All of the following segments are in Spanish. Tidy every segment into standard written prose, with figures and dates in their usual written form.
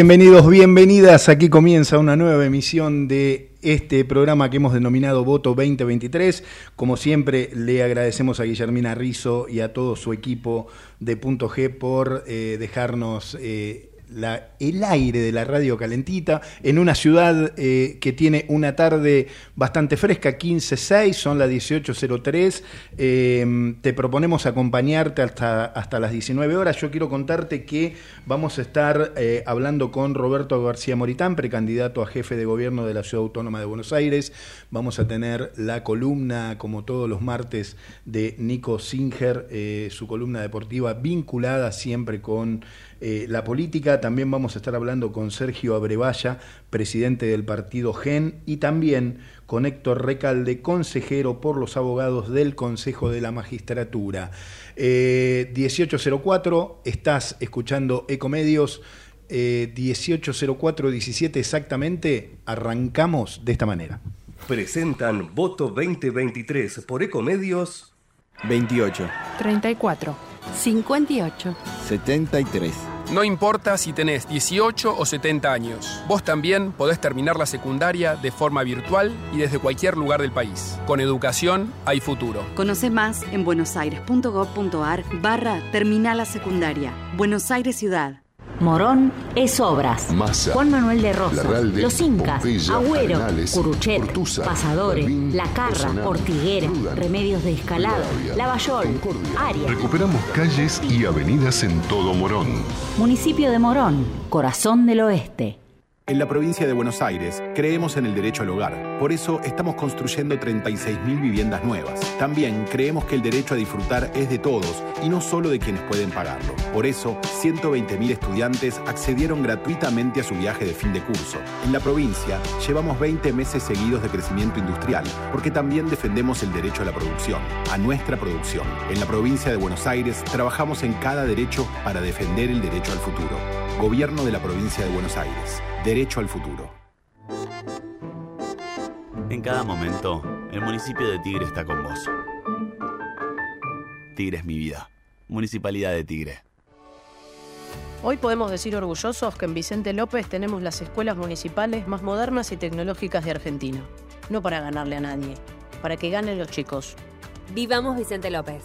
Bienvenidos, bienvenidas. Aquí comienza una nueva emisión de este programa que hemos denominado Voto 2023. Como siempre, le agradecemos a Guillermina Rizzo y a todo su equipo de Punto G por dejarnos el aire de la radio calentita en una ciudad que tiene una tarde bastante fresca, 15:06, son las 18:03. Te proponemos acompañarte hasta las 19 horas. Yo quiero contarte que vamos a estar hablando con Roberto García Moritán, precandidato a jefe de gobierno de la Ciudad Autónoma de Buenos Aires. Vamos a tener la columna, como todos los martes, de Nico Singer, su columna deportiva vinculada siempre con la política. También vamos a estar hablando con Sergio Abrevaya, presidente del partido GEN, y también con Héctor Recalde, consejero por los abogados del Consejo de la Magistratura. 18:04, estás escuchando Ecomedios, 18:04-17 exactamente, arrancamos de esta manera. Presentan Voto 2023 por Ecomedios. 28. 34. 58. 73. No importa si tenés 18 o 70 años, vos también podés terminar la secundaria de forma virtual y desde cualquier lugar del país. Con educación hay futuro. Conoce más en buenosaires.gov.ar/terminala secundaria. Buenos Aires Ciudad. Morón es Obras, Massa, Juan Manuel de Rosas, Larralde, Los Incas, Pompeya, Agüero, Arenales, Curuchet, Ortuza, Pasadores, Malvin, La Carra, Personal, Ortiguera, Rudan, Remedios de Escalada, Rubia, Lavallol, Arias. Recuperamos calles y avenidas en todo Morón. Municipio de Morón, corazón del oeste. En la provincia de Buenos Aires creemos en el derecho al hogar. Por eso estamos construyendo 36.000 viviendas nuevas. También creemos que el derecho a disfrutar es de todos y no solo de quienes pueden pagarlo. Por eso, 120.000 estudiantes accedieron gratuitamente a su viaje de fin de curso. En la provincia llevamos 20 meses seguidos de crecimiento industrial, porque también defendemos el derecho a la producción, a nuestra producción. En la provincia de Buenos Aires trabajamos en cada derecho para defender el derecho al futuro. Gobierno de la provincia de Buenos Aires. Derecho al futuro. En cada momento, el municipio de Tigre está con vos. Tigre es mi vida. Municipalidad de Tigre. Hoy podemos decir orgullosos que en Vicente López tenemos las escuelas municipales más modernas y tecnológicas de Argentina. No para ganarle a nadie, para que ganen los chicos. ¡Vivamos Vicente López!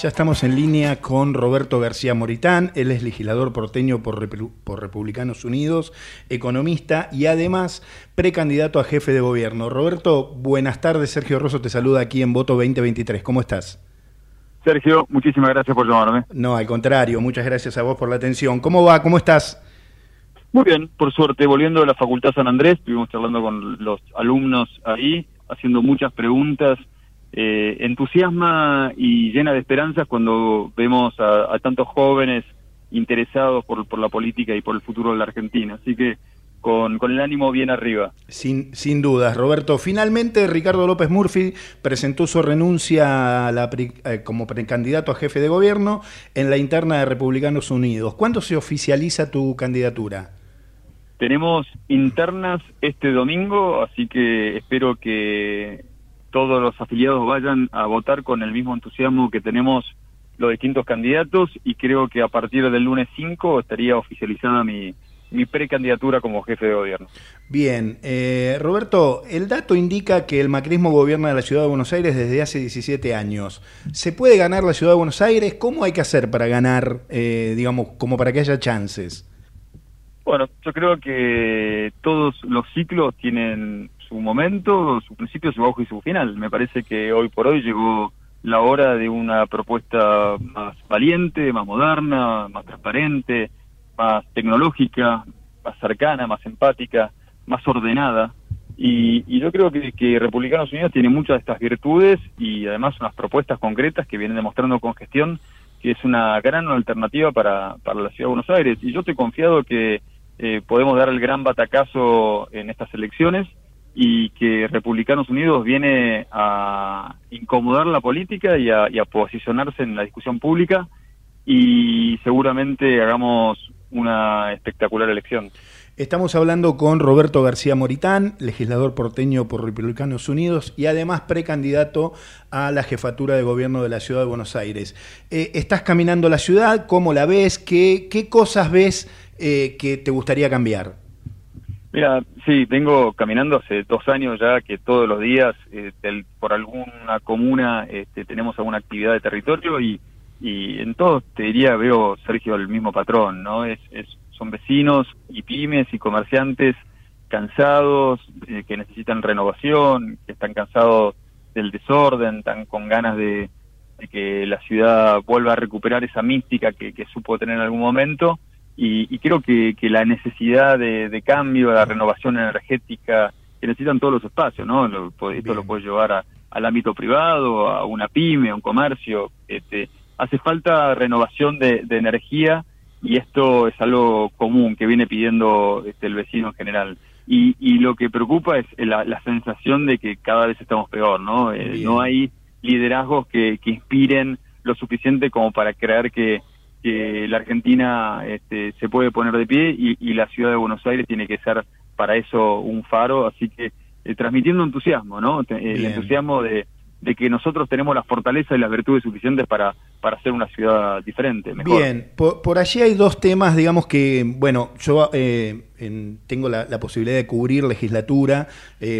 Ya estamos en línea con Roberto García Moritán. Él es legislador porteño por Republicanos Unidos, economista y además precandidato a jefe de gobierno. Roberto, buenas tardes. Sergio Rosso te saluda aquí en Voto 2023. ¿Cómo estás? Sergio, muchísimas gracias por llamarme. No, al contrario. Muchas gracias a vos por la atención. ¿Cómo va? ¿Cómo estás? Muy bien, por suerte. Volviendo de la Facultad San Andrés, estuvimos charlando con los alumnos ahí, haciendo muchas preguntas. Entusiasma y llena de esperanzas cuando vemos a tantos jóvenes interesados por la política y por el futuro de la Argentina, así que con el ánimo bien arriba. Sin dudas, Roberto. Finalmente, Ricardo López Murphy presentó su renuncia como precandidato a jefe de gobierno en la interna de Republicanos Unidos. ¿Cuándo se oficializa tu candidatura? Tenemos internas este domingo, así que espero que todos los afiliados vayan a votar con el mismo entusiasmo que tenemos los distintos candidatos, y creo que a partir del lunes 5 estaría oficializada mi precandidatura como jefe de gobierno. Bien, Roberto, el dato indica que el macrismo gobierna la Ciudad de Buenos Aires desde hace 17 años. ¿Se puede ganar la Ciudad de Buenos Aires? ¿Cómo hay que hacer para ganar, digamos, como para que haya chances? Bueno, yo creo que todos los ciclos tienen su momento, su principio, su auge y su final. Me parece que hoy por hoy llegó la hora de una propuesta más valiente, más moderna, más transparente, más tecnológica, más cercana, más empática, más ordenada. Y yo creo que Republicanos Unidos tiene muchas de estas virtudes y además unas propuestas concretas que vienen demostrando con gestión que es una gran alternativa para la Ciudad de Buenos Aires. Y yo estoy confiado que podemos dar el gran batacazo en estas elecciones y que Republicanos Unidos viene a incomodar la política y a posicionarse en la discusión pública, y seguramente hagamos una espectacular elección. Estamos hablando con Roberto García Moritán, legislador porteño por Republicanos Unidos y además precandidato a la jefatura de gobierno de la Ciudad de Buenos Aires. ¿Estás caminando la ciudad? ¿Cómo la ves? ¿Qué cosas ves que te gustaría cambiar? Mira, sí, vengo caminando hace 2 años ya, que todos los días por alguna comuna tenemos alguna actividad de territorio, y en todos, te diría, veo, Sergio, el mismo patrón, ¿no? Son vecinos y pymes y comerciantes cansados, que necesitan renovación, que están cansados del desorden, están con ganas de que la ciudad vuelva a recuperar esa mística que supo tener en algún momento, y creo que la necesidad de cambio, la renovación energética, que necesitan todos los espacios, ¿no? Esto lo puedes llevar al ámbito privado, a una pyme, a un comercio. Hace falta renovación de energía, y esto es algo común que viene pidiendo el vecino en general. Y lo que preocupa es la sensación de que cada vez estamos peor, ¿no? No hay liderazgos que inspiren lo suficiente como para creer que la Argentina se puede poner de pie, y la Ciudad de Buenos Aires tiene que ser para eso un faro. Así que transmitiendo entusiasmo, ¿no? El entusiasmo de que nosotros tenemos las fortalezas y las virtudes suficientes para hacer una ciudad diferente, mejor. Bien, por allí hay 2 temas, digamos que, bueno, yo tengo la posibilidad de cubrir legislatura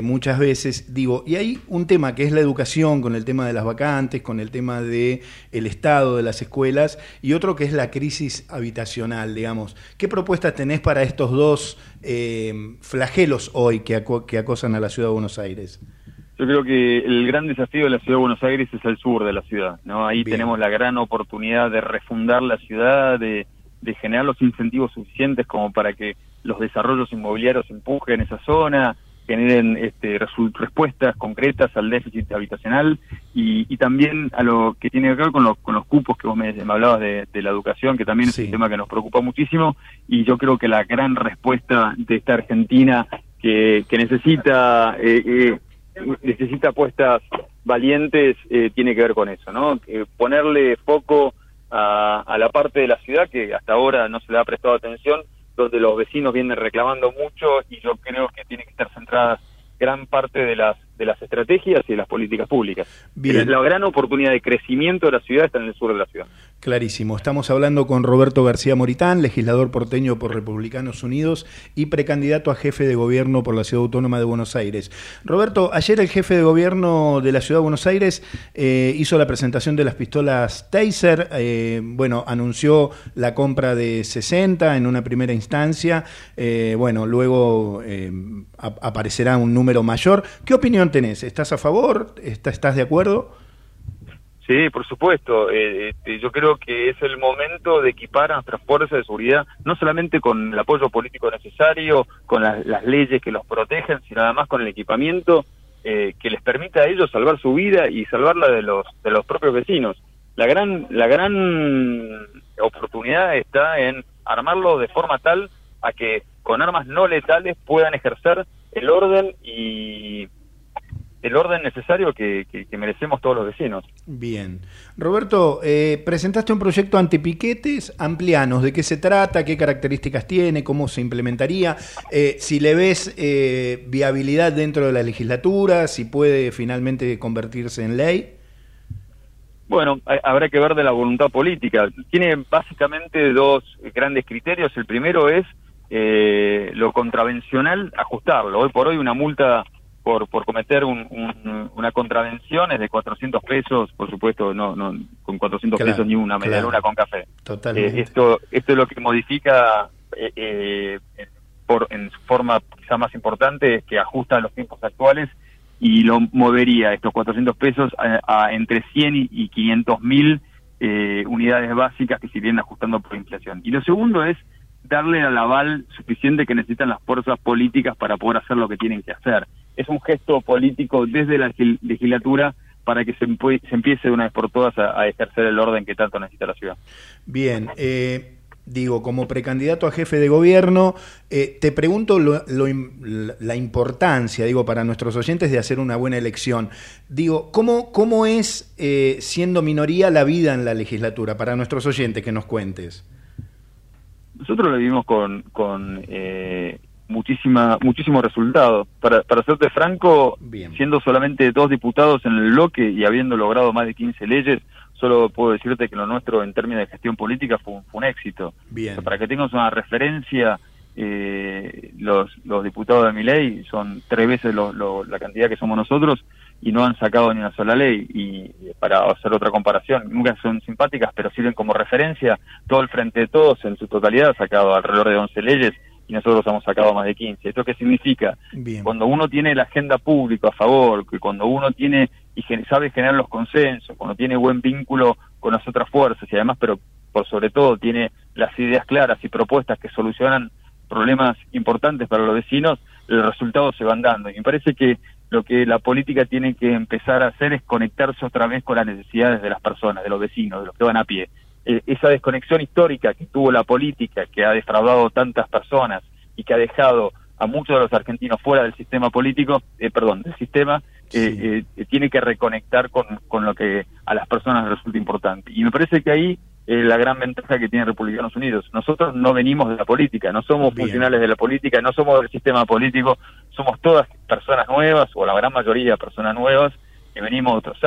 muchas veces, digo, y hay un tema que es la educación, con el tema de las vacantes, con el tema de el estado de las escuelas, y otro que es la crisis habitacional, digamos. ¿Qué propuestas tenés para estos 2 flagelos hoy que acosan a la Ciudad de Buenos Aires? Yo creo que el gran desafío de la Ciudad de Buenos Aires es el sur de la ciudad, ¿no? Ahí tenemos la gran oportunidad de refundar la ciudad, de generar los incentivos suficientes como para que los desarrollos inmobiliarios empujen esa zona, generen respuestas concretas al déficit habitacional, y también a lo que tiene que ver con los cupos que vos me hablabas de la educación, que también es un tema que nos preocupa muchísimo, y yo creo que la gran respuesta de esta Argentina que necesita apuestas valientes, tiene que ver con eso, ¿no? Ponerle foco a la parte de la ciudad que hasta ahora no se le ha prestado atención, donde los vecinos vienen reclamando mucho, y yo creo que tiene que estar centrada gran parte de las estrategias y de las políticas públicas. Bien. La gran oportunidad de crecimiento de la ciudad está en el sur de la ciudad. Clarísimo. Estamos hablando con Roberto García Moritán, legislador porteño por Republicanos Unidos y precandidato a jefe de gobierno por la Ciudad Autónoma de Buenos Aires. Roberto, ayer el jefe de gobierno de la Ciudad de Buenos Aires hizo la presentación de las pistolas Taser, anunció la compra de 60 en una primera instancia, luego aparecerá un número mayor. ¿Qué opinión tenés? ¿Estás a favor? ¿Estás de acuerdo? Sí, por supuesto. Yo creo que es el momento de equipar a nuestras fuerzas de seguridad, no solamente con el apoyo político necesario, con las leyes que los protegen, sino además con el equipamiento que les permita a ellos salvar su vida y salvarla de los propios vecinos. La gran oportunidad está en armarlo de forma tal a que con armas no letales puedan ejercer el orden necesario que merecemos todos los vecinos. Bien. Roberto, presentaste un proyecto antipiquetes, amplianos. ¿De qué se trata? ¿Qué características tiene? ¿Cómo se implementaría? Si le ves viabilidad dentro de la legislatura, si puede finalmente convertirse en ley. Bueno, habrá que ver de la voluntad política. Tiene básicamente 2 grandes criterios. El primero es lo contravencional, ajustarlo. Hoy por hoy una multa por cometer una contravención es de 400 pesos, por supuesto, no con 400 pesos ni una medialuna con café. Totalmente. Esto es lo que modifica en forma quizá más importante, es que ajusta los tiempos actuales y lo movería estos 400 pesos a entre 100 y 500.000 unidades básicas que se vienen ajustando por inflación. Y lo segundo es darle el aval suficiente que necesitan las fuerzas políticas para poder hacer lo que tienen que hacer. Es un gesto político desde la legislatura para que se empiece de una vez por todas a ejercer el orden que tanto necesita la ciudad. Bien, digo, como precandidato a jefe de gobierno, te pregunto la importancia, digo, para nuestros oyentes de hacer una buena elección. Digo, ¿cómo es, siendo minoría, la vida en la legislatura? Para nuestros oyentes, que nos cuentes. Nosotros lo vivimos con muchísimo resultado. Para serte franco, bien, siendo solamente 2 diputados en el bloque y habiendo logrado más de 15 leyes, solo puedo decirte que lo nuestro en términos de gestión política fue un éxito. Bien. O sea, para que tengas una referencia, los diputados de Milei son 3 veces la cantidad que somos nosotros y no han sacado ni una sola ley. Y para hacer otra comparación, nunca son simpáticas, pero sirven como referencia. Todo el Frente de Todos en su totalidad ha sacado alrededor de 11 leyes y nosotros hemos sacado más de 15. ¿Esto qué significa? Bien. Cuando uno tiene la agenda pública a favor, que cuando uno tiene y sabe generar los consensos, cuando tiene buen vínculo con las otras fuerzas y además, pero por sobre todo, tiene las ideas claras y propuestas que solucionan problemas importantes para los vecinos, los resultados se van dando. Y me parece que lo que la política tiene que empezar a hacer es conectarse otra vez con las necesidades de las personas, de los vecinos, de los que van a pie. Esa desconexión histórica que tuvo la política, que ha defraudado tantas personas y que ha dejado a muchos de los argentinos fuera del sistema político, del sistema, tiene que reconectar con lo que a las personas les resulta importante. Y me parece que ahí la gran ventaja que tiene Republicanos Unidos. Nosotros no venimos de la política, no somos bien funcionales de la política, no somos del sistema político, somos todas personas nuevas, o la gran mayoría personas nuevas, que venimos de otros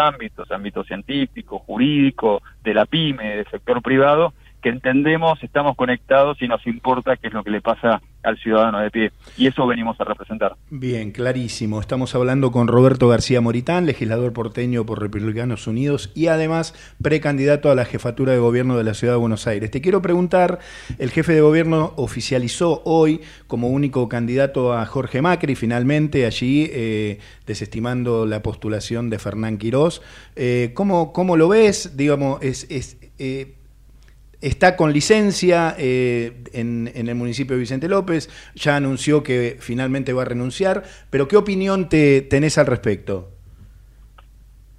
ámbitos científicos, jurídicos, de la pyme, del sector privado, que entendemos, estamos conectados y nos importa qué es lo que le pasa al ciudadano de pie. Y eso venimos a representar. Bien, clarísimo. Estamos hablando con Roberto García Moritán, legislador porteño por Republicanos Unidos y además precandidato a la jefatura de gobierno de la Ciudad de Buenos Aires. Te quiero preguntar, el jefe de gobierno oficializó hoy como único candidato a Jorge Macri, finalmente allí desestimando la postulación de Fernán Quirós. ¿Cómo lo ves? Digamos, está con licencia en el municipio de Vicente López, ya anunció que finalmente va a renunciar, pero ¿qué opinión tenés al respecto?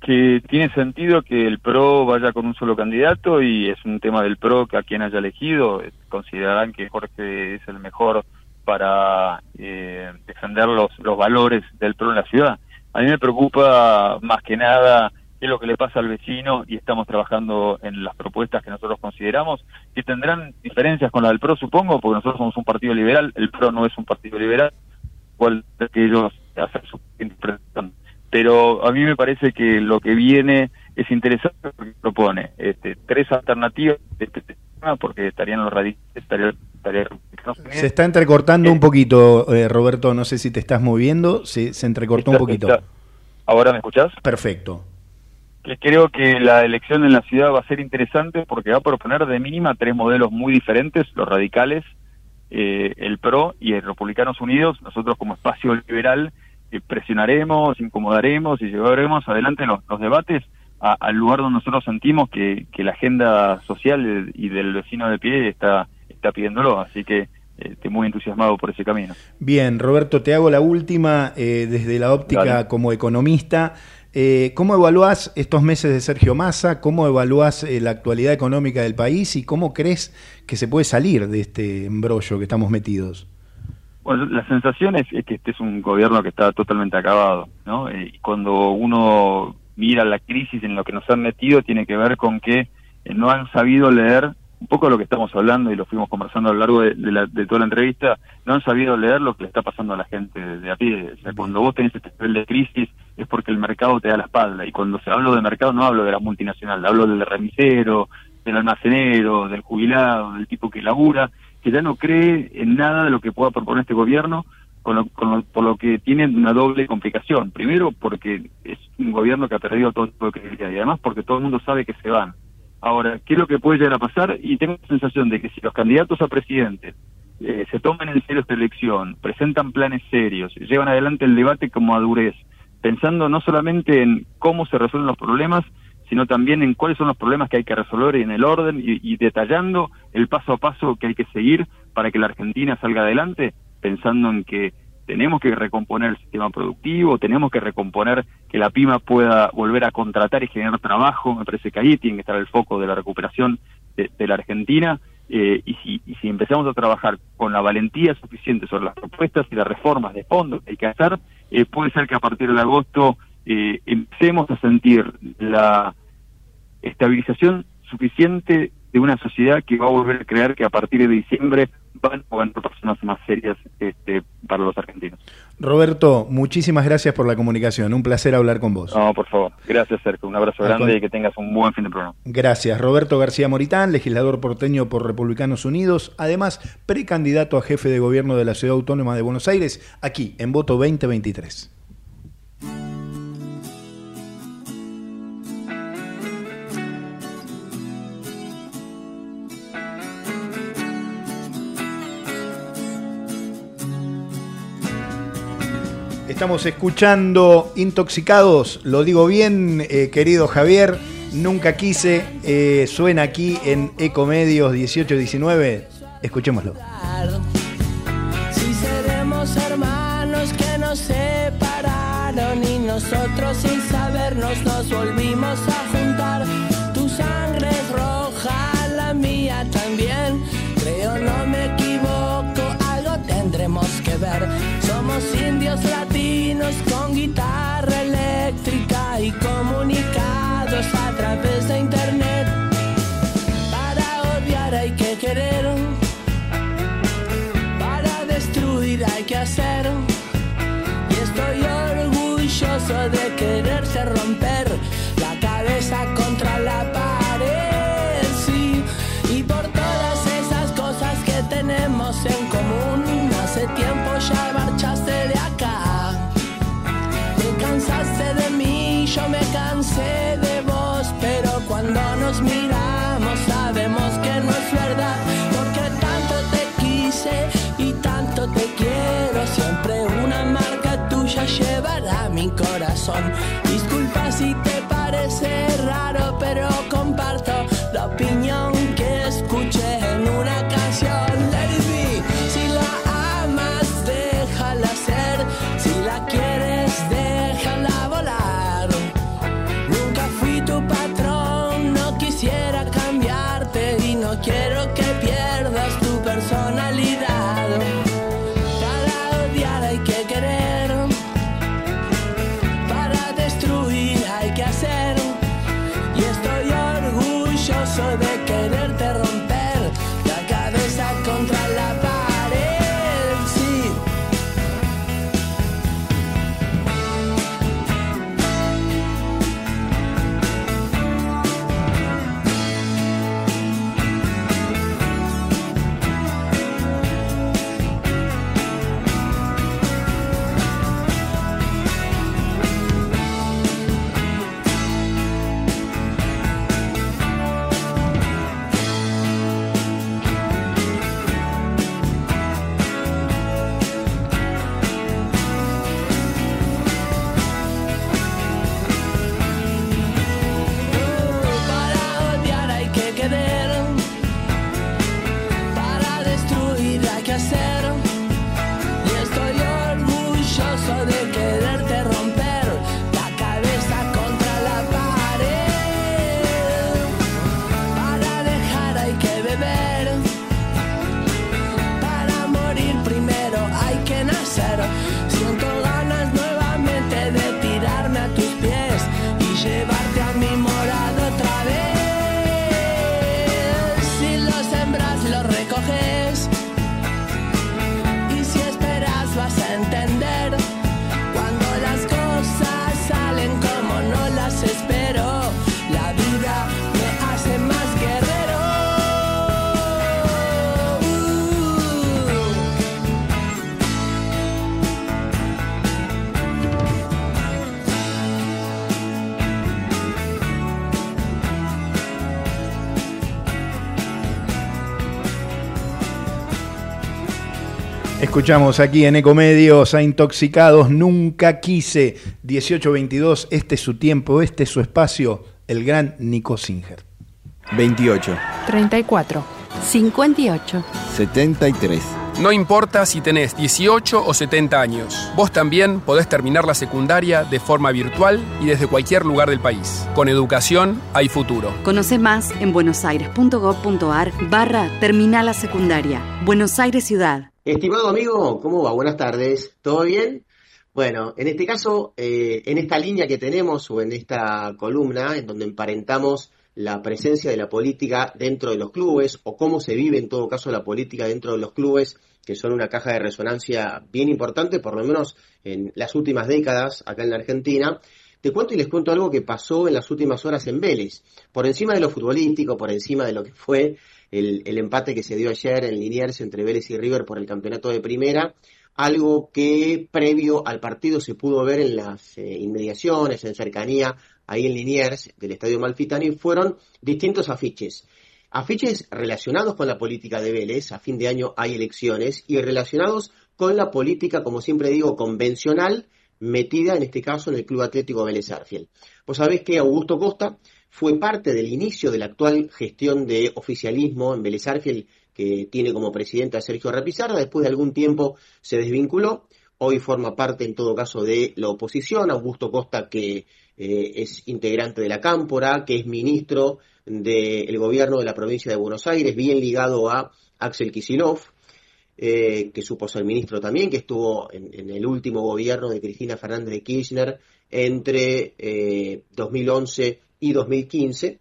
Que tiene sentido que el PRO vaya con un solo candidato y es un tema del PRO que a quien haya elegido, considerarán que Jorge es el mejor para defender los valores del PRO en la ciudad. A mí me preocupa más que nada qué es lo que le pasa al vecino y estamos trabajando en las propuestas que nosotros consideramos, que tendrán diferencias con la del PRO, supongo, porque nosotros somos un partido liberal, el PRO no es un partido liberal, cual que ellos hacen su interpretación. Pero a mí me parece que lo que viene es interesante porque propone 3 alternativas de este tema, porque estarían los radicales, estaría no sé. Se está entrecortando un poquito, Roberto, no sé si te estás moviendo, se entrecortó un poquito. ¿Ahora me escuchás? Perfecto. Creo que la elección en la ciudad va a ser interesante porque va a proponer de mínima 3 modelos muy diferentes, los radicales, el PRO y el Republicanos Unidos. Nosotros como espacio liberal presionaremos, incomodaremos y llevaremos adelante los debates al lugar donde nosotros sentimos que la agenda social y del vecino de pie está pidiéndolo, así que estoy muy entusiasmado por ese camino. Bien, Roberto, te hago la última desde la óptica como economista. ¿Cómo evaluás estos meses de Sergio Massa? ¿Cómo evaluás la actualidad económica del país? ¿Y cómo crees que se puede salir de este embrollo que estamos metidos? Bueno, la sensación es que este es un gobierno que está totalmente acabado, ¿no? Cuando uno mira la crisis en lo que nos han metido, tiene que ver con que no han sabido leer un poco lo que estamos hablando y lo fuimos conversando a lo largo de toda la entrevista. No han sabido leer lo que le está pasando a la gente de a pie. O sea, cuando vos tenés este nivel de crisis es porque el mercado te da la espalda, y cuando se habla de mercado no hablo de la multinacional, hablo del remisero, del almacenero, del jubilado, del tipo que labura, que ya no cree en nada de lo que pueda proponer este gobierno, por lo que tiene una doble complicación. Primero, porque es un gobierno que ha perdido todo tipo de credibilidad, y además porque todo el mundo sabe que se van. Ahora, ¿qué es lo que puede llegar a pasar? Y tengo la sensación de que si los candidatos a presidente se toman en serio esta elección, presentan planes serios, llevan adelante el debate con madurez, pensando no solamente en cómo se resuelven los problemas, sino también en cuáles son los problemas que hay que resolver y en el orden, y detallando el paso a paso que hay que seguir para que la Argentina salga adelante, pensando en que Tenemos que recomponer el sistema productivo, tenemos que recomponer que la PYME pueda volver a contratar y generar trabajo. Me parece que ahí tiene que estar el foco de la recuperación de la Argentina. Y si empezamos a trabajar con la valentía suficiente sobre las propuestas y las reformas de fondo que hay que hacer, puede ser que a partir de agosto empecemos a sentir la estabilización suficiente de una sociedad que va a volver a creer que a partir de diciembre van por personas más serias para los argentinos. Roberto, muchísimas gracias por la comunicación. Un placer hablar con vos. No, por favor. Gracias, Sergio. Un abrazo grande y que tengas un buen fin de programa. Gracias. Roberto García Moritán, legislador porteño por Republicanos Unidos, además precandidato a jefe de gobierno de la Ciudad Autónoma de Buenos Aires, aquí en Voto 2023. Estamos escuchando Intoxicados, lo digo bien, querido Javier, nunca quise, suena aquí en Ecomedios 18-19, escuchémoslo. Si seremos hermanos que nos separaron y nosotros sin sabernos nos volvimos a juntar, tu sangre es roja, la mía también, creo no me equivoco, algo tendremos que ver. Somos indios latinos con guitarra eléctrica y comunicados a través de internet. Para odiar hay que querer, para destruir hay que hacer. Y estoy orgulloso de quererse romper la cabeza contra la pared, sí. Y por todas esas cosas que tenemos en común, hace tiempo ya marchaste de acá. Te cansaste de mí, yo me cansé de vos, pero cuando nos miramos sabemos que no es verdad, porque tanto te quise y tanto te quiero, siempre una marca tuya llevará mi corazón. Disculpa si te parece raro, pero comparto la opinión que escuché en una canción. Quiero que pierdas tu personalidad. Para odiar hay que querer, para destruir hay que hacer. Y estoy orgulloso de quererte romper la cabeza contra la pared, Escuchamos aquí en Ecomedios a Intoxicados, nunca quise, 18-22, este es su tiempo, este es su espacio, el gran Nico Singer. 28. 34. 58. 73. No importa si tenés 18 o 70 años, vos también podés terminar la secundaria de forma virtual y desde cualquier lugar del país. Con educación hay futuro. Conoce más en buenosaires.gov.ar/terminal la secundaria. Buenos Aires Ciudad. Estimado amigo, ¿cómo va? Buenas tardes. ¿Todo bien? Bueno, en este caso, en esta línea que tenemos o en esta columna, en donde emparentamos la presencia de la política dentro de los clubes o cómo se vive en todo caso la política dentro de los clubes, que son una caja de resonancia bien importante, por lo menos en las últimas décadas acá en la Argentina, te cuento y les cuento algo que pasó en las últimas horas en Vélez, por encima de lo futbolístico, por encima de lo que fue el empate que se dio ayer en Liniers entre Vélez y River por el campeonato de primera, algo que previo al partido se pudo ver en las inmediaciones, en cercanía, ahí en Liniers, del Estadio Malfitani, fueron distintos afiches. Afiches relacionados con la política de Vélez, a fin de año hay elecciones, y relacionados con la política, como siempre digo, convencional, metida en este caso en el Club Atlético Vélez Sarsfield. Vos sabés que Augusto Costa fue parte del inicio de la actual gestión de oficialismo en Vélez Sarsfield, que tiene como presidente a Sergio Rapisarda, después de algún tiempo se desvinculó, hoy forma parte en todo caso de la oposición, Augusto Costa que es integrante de la Cámpora, que es ministro del gobierno de la provincia de Buenos Aires, bien ligado a Axel Kicillof, que supo ser ministro también, que estuvo en el último gobierno de Cristina Fernández de Kirchner entre 2011 y 2015,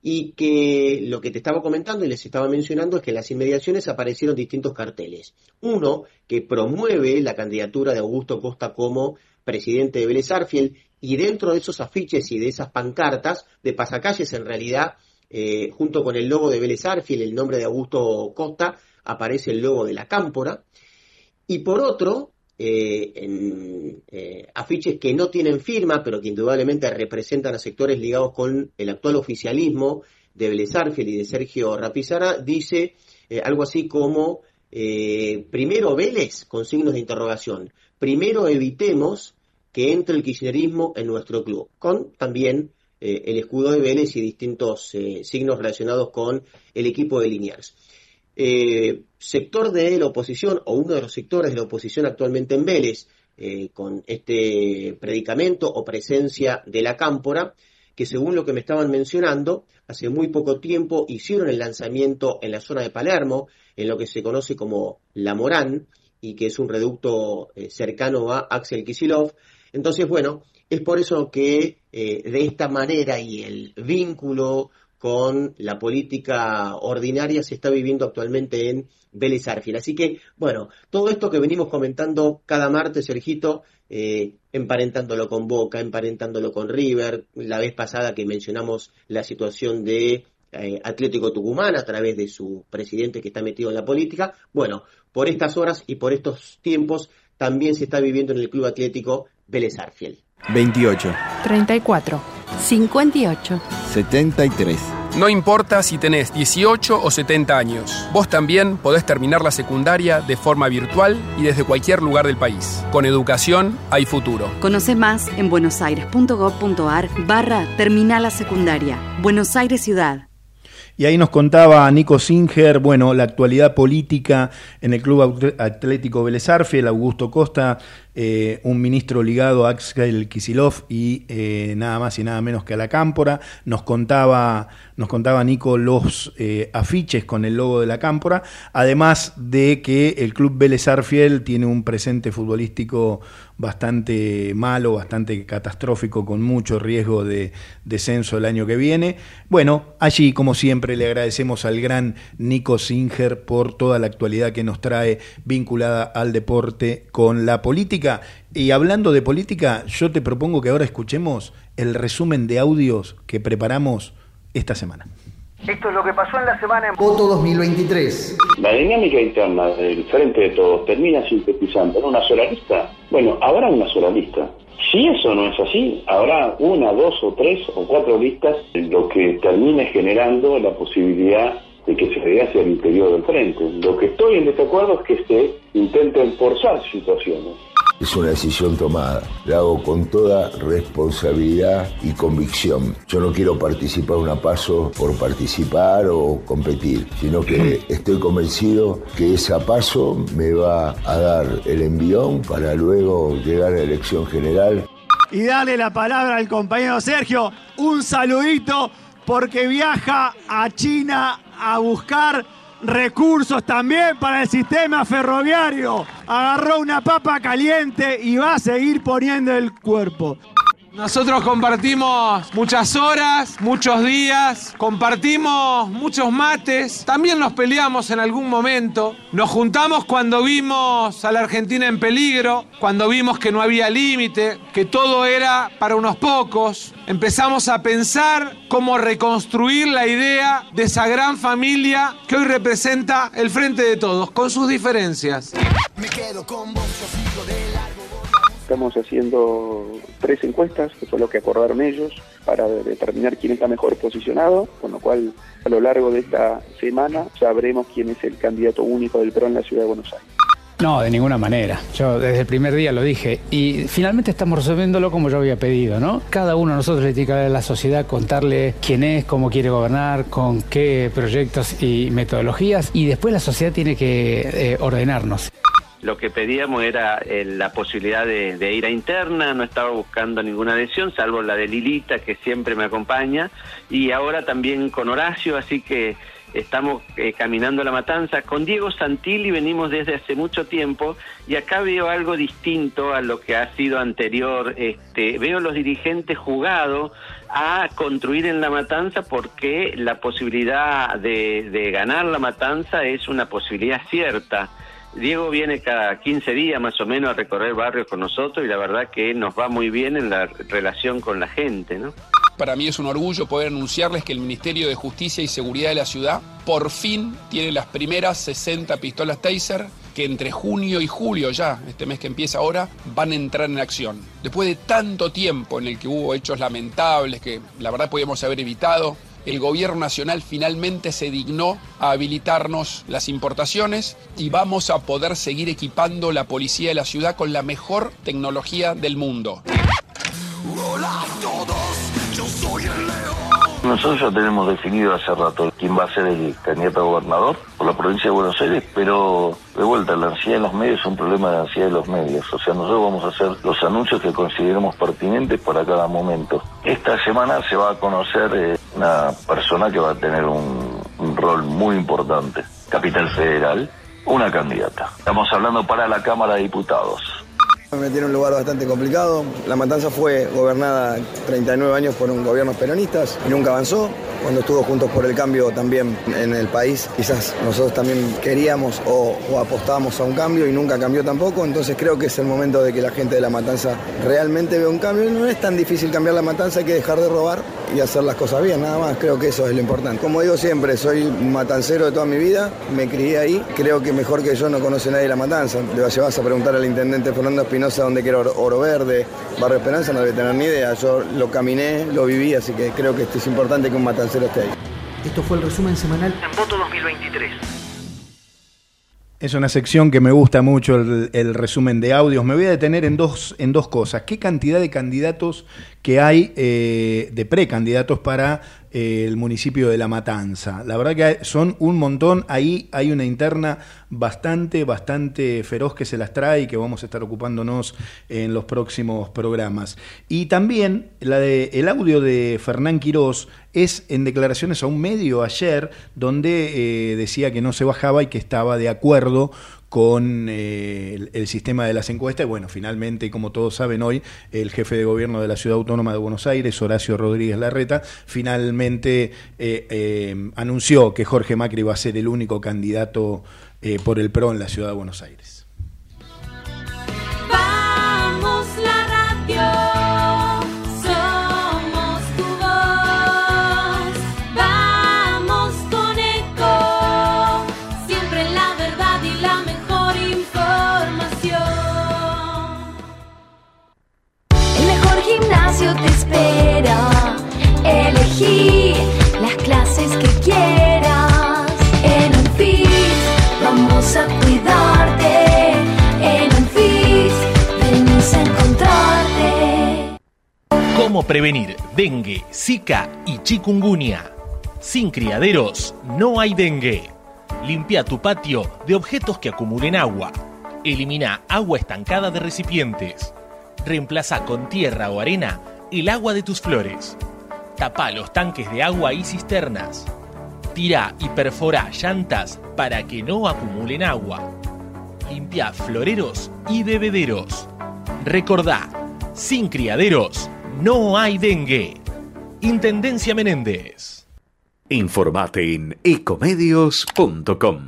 y que lo que te estaba comentando y les estaba mencionando es que en las inmediaciones aparecieron distintos carteles. Uno que promueve la candidatura de Augusto Costa como presidente de Vélez Sarsfield, y dentro de esos afiches y de esas pancartas de pasacalles, en realidad, junto con el logo de Vélez Sarsfield, el nombre de Augusto Costa, aparece el logo de la Cámpora. Y por otro, afiches que no tienen firma, pero que indudablemente representan a sectores ligados con el actual oficialismo de Vélez Sarsfield y de Sergio Rapisarda, dice algo así como, primero Vélez, con signos de interrogación, primero evitemos que entre el kirchnerismo en nuestro club, con también el escudo de Vélez y distintos signos relacionados con el equipo de Liniers. Sector de la oposición, o uno de los sectores de la oposición actualmente en Vélez, con este predicamento o presencia de la Cámpora, que según lo que me estaban mencionando, hace muy poco tiempo hicieron el lanzamiento en la zona de Palermo, en lo que se conoce como La Morán, y que es un reducto cercano a Axel Kicillof. Entonces, bueno, es por eso que de esta manera y el vínculo con la política ordinaria se está viviendo actualmente en Vélez Sarsfield. Así que, bueno, todo esto que venimos comentando cada martes, Sergito, emparentándolo con Boca, emparentándolo con River, la vez pasada que mencionamos la situación de Atlético Tucumán a través de su presidente que está metido en la política, bueno, por estas horas y por estos tiempos también se está viviendo en el Club Atlético Vélez Sarsfield. 28. 34. 58. 73. No importa si tenés 18 o 70 años, vos también podés terminar la secundaria de forma virtual y desde cualquier lugar del país. Con educación hay futuro. Conoce más en buenosaires.gov.ar/terminal la secundaria. Buenos Aires Ciudad. Y ahí nos contaba Nico Singer, bueno, la actualidad política en el Club Atlético Vélez Sarsfield, Augusto Costa, un ministro ligado a Axel Kicillof y nada más y nada menos que a la Cámpora. Nos contaba Nico los afiches con el logo de la Cámpora, además de que el Club Vélez Sarsfield tiene un presente futbolístico bastante malo, bastante catastrófico, con mucho riesgo de descenso el año que viene. Bueno, allí como siempre le agradecemos al gran Nico Singer por toda la actualidad que nos trae vinculada al deporte con la política. Y hablando de política, yo te propongo que ahora escuchemos el resumen de audios que preparamos esta semana. Esto es lo que pasó en la semana en Voto 2023. La dinámica interna del Frente de Todos termina sintetizando en una sola lista. Bueno, habrá una sola lista. Si eso no es así, habrá una, dos o tres o cuatro listas, lo que termine generando la posibilidad de que se vea hacia el interior del Frente. Lo que estoy en desacuerdo es que se intenten forzar situaciones. Es una decisión tomada. La hago con toda responsabilidad y convicción. Yo no quiero participar en una PASO por participar o competir, sino que estoy convencido que esa PASO me va a dar el envión para luego llegar a la elección general. Y darle la palabra al compañero Sergio. Un saludito porque viaja a China a buscar recursos también para el sistema ferroviario. Agarró una papa caliente y va a seguir poniendo el cuerpo. Nosotros compartimos muchas horas, muchos días, compartimos muchos mates, también nos peleamos en algún momento, nos juntamos cuando vimos a la Argentina en peligro, cuando vimos que no había límite, que todo era para unos pocos. Empezamos a pensar cómo reconstruir la idea de esa gran familia que hoy representa el Frente de Todos, con sus diferencias. Me quedo con vos, hijo de la... Estamos haciendo 3 encuestas, que fue lo que acordaron ellos, para determinar quién está mejor posicionado, con lo cual a lo largo de esta semana sabremos quién es el candidato único del PRO en la Ciudad de Buenos Aires. No, de ninguna manera. Yo desde el primer día lo dije y finalmente estamos resolviéndolo como yo había pedido, ¿no? Cada uno de nosotros le tiene que hablar a la sociedad, contarle quién es, cómo quiere gobernar, con qué proyectos y metodologías, y después la sociedad tiene que ordenarnos. Lo que pedíamos era la posibilidad de ir a interna, no estaba buscando ninguna adhesión, salvo la de Lilita, que siempre me acompaña, y ahora también con Horacio, así que estamos caminando la matanza. Con Diego Santilli venimos desde hace mucho tiempo, y acá veo algo distinto a lo que ha sido anterior. Veo los dirigentes jugados a construir en la matanza, porque la posibilidad de ganar la matanza es una posibilidad cierta. Diego viene cada 15 días más o menos a recorrer barrios con nosotros y la verdad que nos va muy bien en la relación con la gente, ¿no? Para mí es un orgullo poder anunciarles que el Ministerio de Justicia y Seguridad de la Ciudad por fin tiene las primeras 60 pistolas Taser que entre junio y julio ya, este mes que empieza ahora, van a entrar en acción. Después de tanto tiempo en el que hubo hechos lamentables que la verdad podíamos haber evitado, el gobierno nacional finalmente se dignó a habilitarnos las importaciones y vamos a poder seguir equipando la policía de la ciudad con la mejor tecnología del mundo. Hola a todos, yo soy el león. Nosotros ya tenemos definido hace rato quién va a ser el candidato a gobernador por la provincia de Buenos Aires, pero de vuelta, la ansiedad de los medios es un problema de ansiedad de los medios. O sea, nosotros vamos a hacer los anuncios que consideremos pertinentes para cada momento. Esta semana se va a conocer una persona que va a tener un rol muy importante. Capital Federal, una candidata. Estamos hablando para la Cámara de Diputados. Me metí en un lugar bastante complicado. La Matanza fue gobernada 39 años por un gobierno peronistas y nunca avanzó. Cuando estuvo Juntos por el Cambio también en el país, quizás nosotros también queríamos o apostábamos a un cambio y nunca cambió tampoco. Entonces creo que es el momento de que la gente de La Matanza realmente vea un cambio. No es tan difícil cambiar La Matanza, hay que dejar de robar y hacer las cosas bien, nada más. Creo que eso es lo importante. Como digo siempre, soy matancero de toda mi vida, me crié ahí. Creo que mejor que yo no conoce nadie La Matanza. Le vas a preguntar al intendente Fernando Espinosa dónde quiere Oro Verde, Barrio Esperanza, no debe tener ni idea. Yo lo caminé, lo viví, así que creo que esto es importante que un matancero. Esto fue el resumen semanal en Voto 2023. Es una sección que me gusta mucho, el resumen de audios. Me voy a detener en dos cosas. ¿Qué cantidad de candidatos que hay de precandidatos para el municipio de La Matanza? La verdad que son un montón. Ahí hay una interna bastante feroz que se las trae y que vamos a estar ocupándonos en los próximos programas. Y también el audio de Fernán Quirós es en declaraciones a un medio ayer donde decía que no se bajaba y que estaba de acuerdo con el sistema de las encuestas. Y bueno, finalmente, como todos saben hoy, el jefe de gobierno de la Ciudad Autónoma de Buenos Aires, Horacio Rodríguez Larreta, finalmente anunció que Jorge Macri va a ser el único candidato por el PRO en la Ciudad de Buenos Aires. Vamos la radio. Te espera, elegí las clases que quieras. En UNFIS vamos a cuidarte. En UNFIS de ¿Cómo prevenir dengue, zika y chikungunya? Sin criaderos no hay dengue. Limpia tu patio de objetos que acumulen agua. Elimina agua estancada de recipientes. Reemplaza con tierra o arena el agua de tus flores. Tapa los tanques de agua y cisternas. Tira y perfora llantas para que no acumulen agua. Limpia floreros y bebederos. Recordá, sin criaderos no hay dengue. Intendencia Menéndez. Informate en ecomedios.com.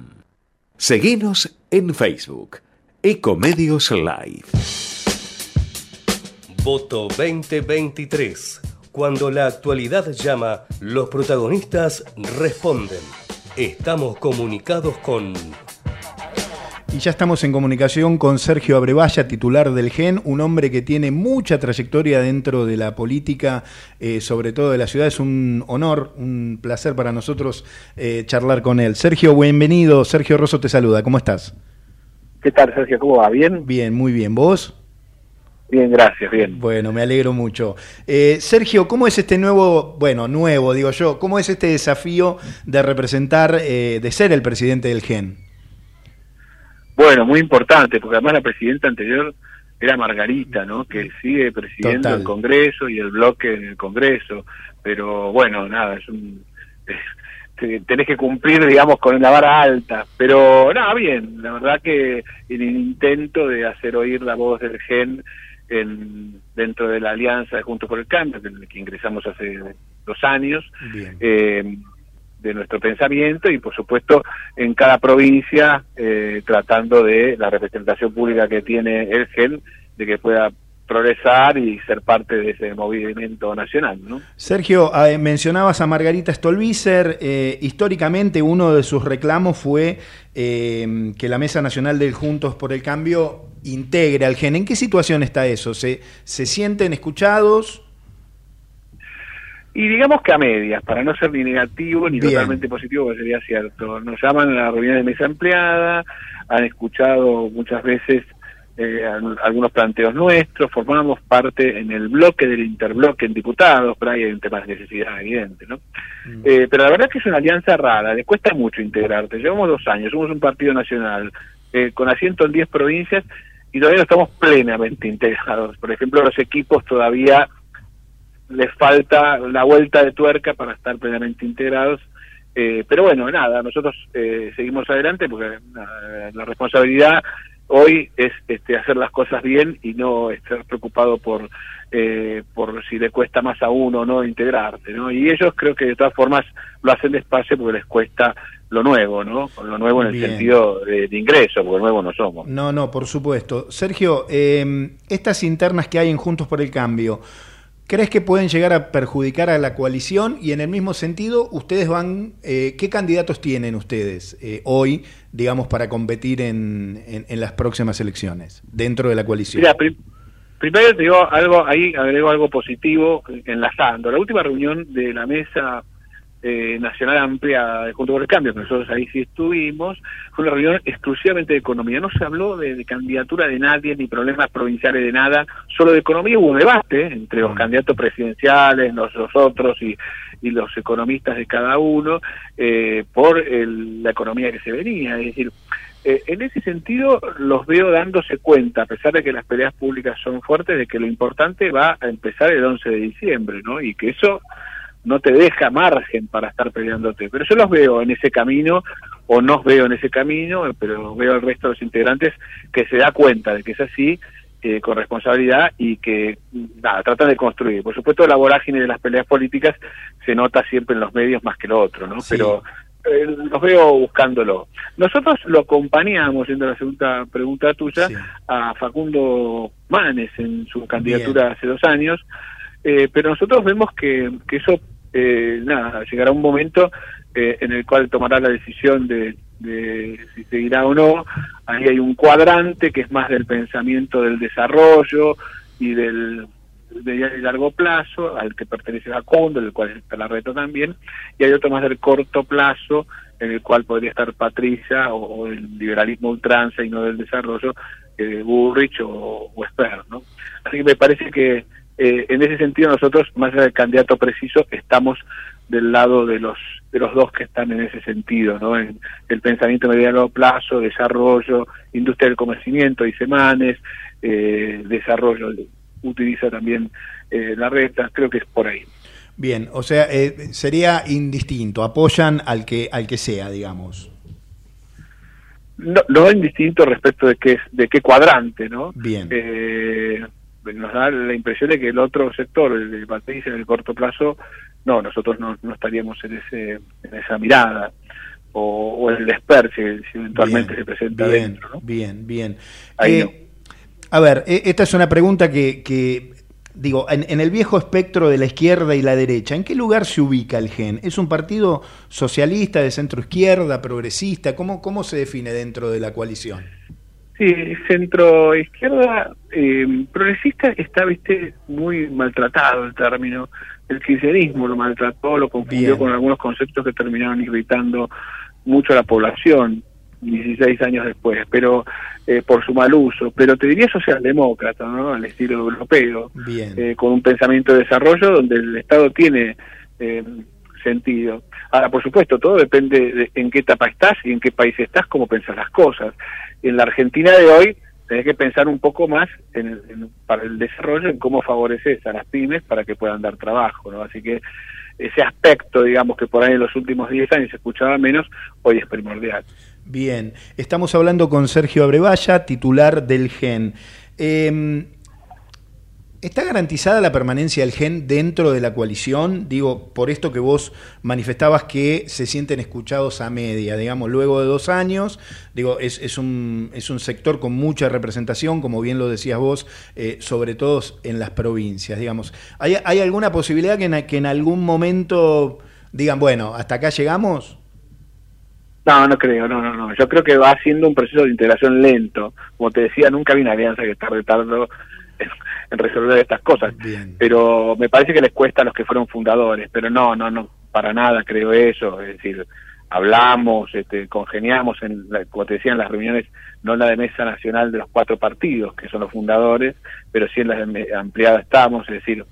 Seguinos en Facebook, Ecomedios Live. Voto 2023. Cuando la actualidad llama, los protagonistas responden. Estamos comunicados con... Y ya estamos en comunicación con Sergio Abrevaya, titular del GEN, un hombre que tiene mucha trayectoria dentro de la política, sobre todo de la ciudad. Es un honor, un placer para nosotros charlar con él. Sergio, bienvenido. Sergio Rosso te saluda. ¿Cómo estás? ¿Qué tal, Sergio? ¿Cómo va? ¿Bien? Bien, muy bien. ¿Vos? Bien, gracias, bien. Bueno, me alegro mucho. Sergio, ¿cómo es este nuevo, cómo es este desafío de representar, de ser el presidente del GEN? Bueno, muy importante, porque además la presidenta anterior era Margarita, ¿no? Que sigue presidiendo Total. El Congreso y el bloque en el Congreso, pero bueno, nada, tenés que cumplir, digamos, con la vara alta, pero nada, bien, la verdad que en el intento de hacer oír la voz del GEN dentro de la alianza de Juntos por el Cambio, que ingresamos hace 2 años, de nuestro pensamiento, y por supuesto en cada provincia tratando de la representación pública que tiene el GEN, de que pueda progresar y ser parte de ese movimiento nacional, ¿no? Sergio, mencionabas a Margarita Stolbizer. Históricamente uno de sus reclamos fue que la Mesa Nacional del Juntos por el Cambio integre al GEN. ¿En qué situación está eso? ¿Se sienten escuchados? Y digamos que a medias, para no ser ni negativo ni Bien. Totalmente positivo, que sería cierto. Nos llaman a la reunión de mesa ampliada, han escuchado muchas veces algunos planteos nuestros, formamos parte en el bloque del interbloque en diputados, pero ahí hay un tema de necesidad evidente, ¿no? Pero la verdad es que es una alianza rara, le cuesta mucho integrarte. Llevamos 2 años, somos un partido nacional con asiento en 10 provincias y todavía no estamos plenamente integrados. Por ejemplo, los equipos todavía les falta la vuelta de tuerca para estar plenamente integrados. Pero bueno, nada, nosotros seguimos adelante porque la responsabilidad hoy es hacer las cosas bien y no estar preocupado por si le cuesta más a uno o no integrarte, ¿no? Y ellos creo que de todas formas lo hacen despacio porque les cuesta lo nuevo, ¿no? Lo nuevo en el bien. Sentido de ingreso, porque nuevo no somos. No, por supuesto. Sergio, estas internas que hay en Juntos por el Cambio, ¿crees que pueden llegar a perjudicar a la coalición? Y en el mismo sentido, ustedes van, ¿qué candidatos tienen ustedes hoy, digamos, para competir en las próximas elecciones dentro de la coalición? Mira, primero te digo algo, ahí agrego algo positivo enlazando. La última reunión de la Mesa Nacional Amplia de Juntos por el Cambio, que nosotros ahí sí estuvimos, fue una reunión exclusivamente de economía. No se habló de candidatura de nadie, ni problemas provinciales de nada, solo de economía. Hubo un debate entre los candidatos presidenciales, los otros y los economistas de cada uno, por la economía que se venía. Es decir, en ese sentido los veo dándose cuenta, a pesar de que las peleas públicas son fuertes, de que lo importante va a empezar el 11 de diciembre, ¿no? Y que eso no te deja margen para estar peleándote. Pero yo los veo en ese camino, o nos veo en ese camino, pero veo al resto de los integrantes que se da cuenta de que es así, con responsabilidad, y que nada, tratan de construir. Por supuesto, la vorágine de las peleas políticas se nota siempre en los medios más que lo otro, ¿no? Sí. Pero los veo buscándolo. Nosotros lo acompañamos, yendo a la segunda pregunta tuya, sí, a Facundo Manes en su candidatura Bien. Hace 2 años, pero nosotros vemos que eso llegará un momento en el cual tomará la decisión de si seguirá o no. Ahí hay un cuadrante que es más del pensamiento del desarrollo y de largo plazo, al que pertenece Facundo, del cual está la Reto también, y hay otro más del corto plazo, en el cual podría estar Patricia, o el liberalismo ultranza y no del desarrollo, Bullrich o Esper, ¿no? Así que me parece que En ese sentido nosotros, más allá del candidato preciso, estamos del lado de los dos que están en ese sentido, ¿no? En el pensamiento de mediano plazo, desarrollo, industria del conocimiento, y Semanes, desarrollo, utiliza también la recta, creo que es por ahí. Bien, o sea, sería indistinto, apoyan al que sea, digamos. No es indistinto respecto de qué cuadrante, ¿no? Bien. Nos da la impresión de que el otro sector, el de Patricia, en el corto plazo, nosotros no estaríamos en esa mirada, o en el desperse, si eventualmente bien, se presenta bien, dentro, ¿no? Bien, bien. Ahí A ver, esta es una pregunta que digo, en el viejo espectro de la izquierda y la derecha, ¿en qué lugar se ubica el GEN? ¿Es un partido socialista, de centro izquierda, progresista? ¿Cómo se define dentro de la coalición? Sí, centro izquierda, progresista está, muy maltratado el término. El kirchnerismo lo maltrató, lo confundió Bien. Con algunos conceptos que terminaron irritando mucho a la población 16 años después, pero por su mal uso, pero te diría socialdemócrata, ¿no? Al estilo europeo, con un pensamiento de desarrollo donde el Estado tiene sentido. Ahora, por supuesto, todo depende de en qué etapa estás y en qué país estás, cómo pensás las cosas. En la Argentina de hoy tenés que pensar un poco más para el desarrollo, en cómo favoreces a las pymes para que puedan dar trabajo, ¿no? Así que ese aspecto, digamos, que por ahí en los últimos 10 años se escuchaba menos, hoy es primordial. Bien, estamos hablando con Sergio Abrevaya, titular del GEN. ¿Está garantizada la permanencia del GEN dentro de la coalición? Digo, por esto que vos manifestabas, que se sienten escuchados a media, digamos, luego de 2 años. Digo, es un sector con mucha representación, como bien lo decías vos, sobre todo en las provincias, digamos. ¿Hay alguna posibilidad que en algún momento digan, bueno, hasta acá llegamos? No creo, no. Yo creo que va siendo un proceso de integración lento. Como te decía, nunca vi una alianza que está retardando en resolver estas cosas. Bien. Pero me parece que les cuesta a los que fueron fundadores, pero no, para nada creo eso. Es decir, hablamos, congeniamos, como te decía, en las reuniones, no en la de mesa nacional de los 4 partidos, que son los fundadores, pero sí en la ampliada estamos, es decir,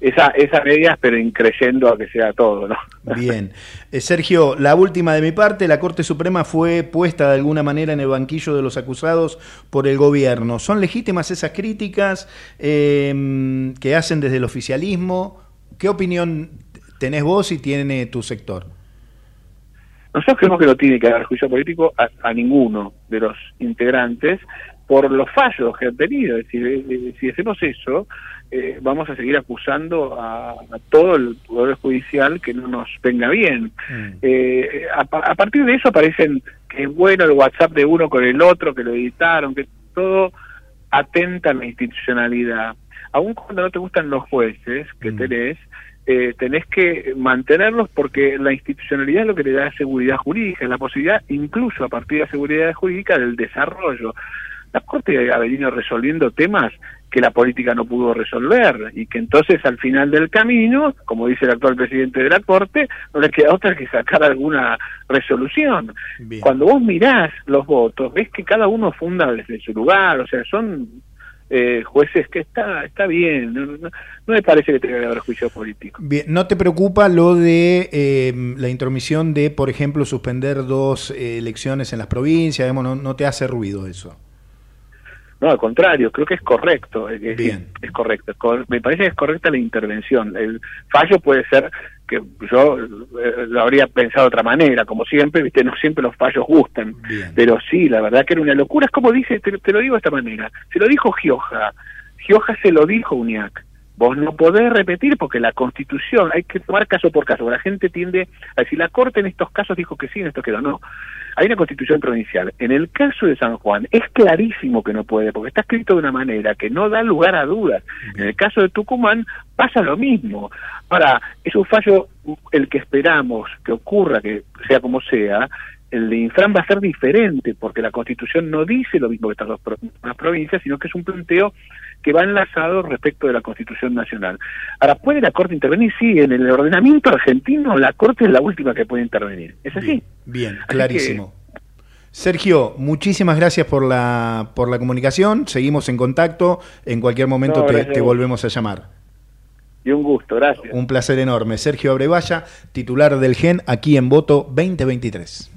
esas medidas, pero increyendo a que sea todo, ¿no? Bien. Sergio, la última de mi parte, la Corte Suprema fue puesta de alguna manera en el banquillo de los acusados por el gobierno. ¿Son legítimas esas críticas que hacen desde el oficialismo? ¿Qué opinión tenés vos y tiene tu sector? Nosotros creemos que no tiene que haber juicio político a ninguno de los integrantes por los fallos que han tenido. Es decir, si hacemos eso, vamos a seguir acusando a todo el Poder Judicial que no nos venga bien. A partir de eso aparecen que es bueno el WhatsApp de uno con el otro, que lo editaron, que todo atenta a la institucionalidad. Aun cuando no te gustan los jueces que tenés que mantenerlos, porque la institucionalidad es lo que le da seguridad jurídica, la posibilidad, incluso a partir de la seguridad jurídica, del desarrollo. La Corte ha venido resolviendo temas que la política no pudo resolver, y que entonces al final del camino, como dice el actual presidente de la Corte, no le queda otra que sacar alguna resolución. Bien. Cuando vos mirás los votos, ves que cada uno funda desde su lugar, o sea, son jueces que está bien, no me parece que tenga que haber juicio político. Bien. ¿No te preocupa lo de la intromisión de, por ejemplo, suspender 2 elecciones en las provincias? Digamos, ¿no te hace ruido eso? No, al contrario, creo que es correcto. Es correcto. Me parece que es correcta la intervención. El fallo puede ser que yo lo habría pensado de otra manera, como siempre, no siempre los fallos gustan. Bien. Pero sí, la verdad que era una locura. Es como dice, te lo digo de esta manera, se lo dijo Gioja se lo dijo Uñac. Vos no podés repetir, porque la Constitución, hay que tomar caso por caso. La gente tiende a decir, la Corte en estos casos dijo que sí, en estos quedó no. Hay una Constitución provincial. En el caso de San Juan es clarísimo que no puede, porque está escrito de una manera que no da lugar a dudas. En el caso de Tucumán pasa lo mismo. Ahora, es un fallo, el que esperamos que ocurra, que sea como sea, el de Infran va a ser diferente, porque la Constitución no dice lo mismo que estas 2 provincias, sino que es un planteo que va enlazado respecto de la Constitución Nacional. Ahora, ¿puede la Corte intervenir? Sí, en el ordenamiento argentino la Corte es la última que puede intervenir. ¿Es así? Bien, clarísimo. Que... Sergio, muchísimas gracias por la comunicación. Seguimos en contacto. En cualquier momento te volvemos a llamar. Y un gusto, gracias. Un placer enorme. Sergio Abrevaya, titular del GEN, aquí en Voto 2023.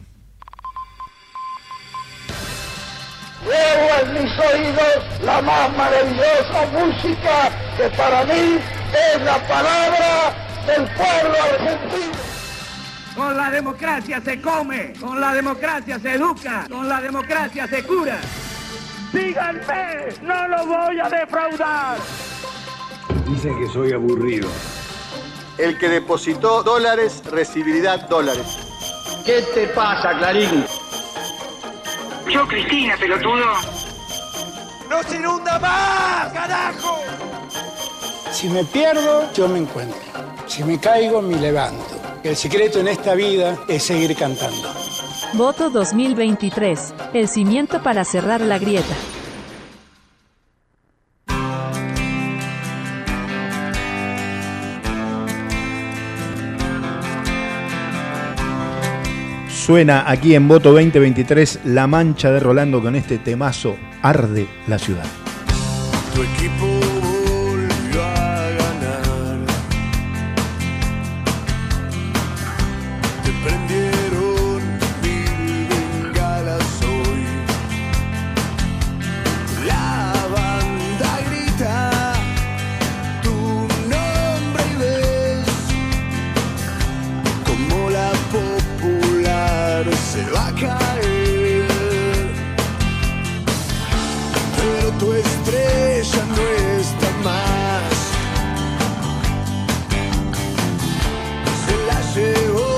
Llevo en mis oídos la más maravillosa música que para mí es la palabra del pueblo argentino. Con la democracia se come, con la democracia se educa, con la democracia se cura. Díganme, no lo voy a defraudar. Dicen que soy aburrido. El que depositó dólares recibirá dólares. ¿Qué te pasa, Clarín? Yo, Cristina, pelotudo. ¡No se inunda más, carajo! Si me pierdo, yo me encuentro. Si me caigo, me levanto. El secreto en esta vida es seguir cantando. Voto 2023. El cimiento para cerrar la grieta. Suena aquí en Voto 2023 La Mancha de Rolando con este temazo Arde la Ciudad. Tu equipo volvió a ganar. Te prendieron 1000 bengalas hoy. La banda grita tu nombre y ves como la se va a caer, pero tu estrella no está más, se la llevó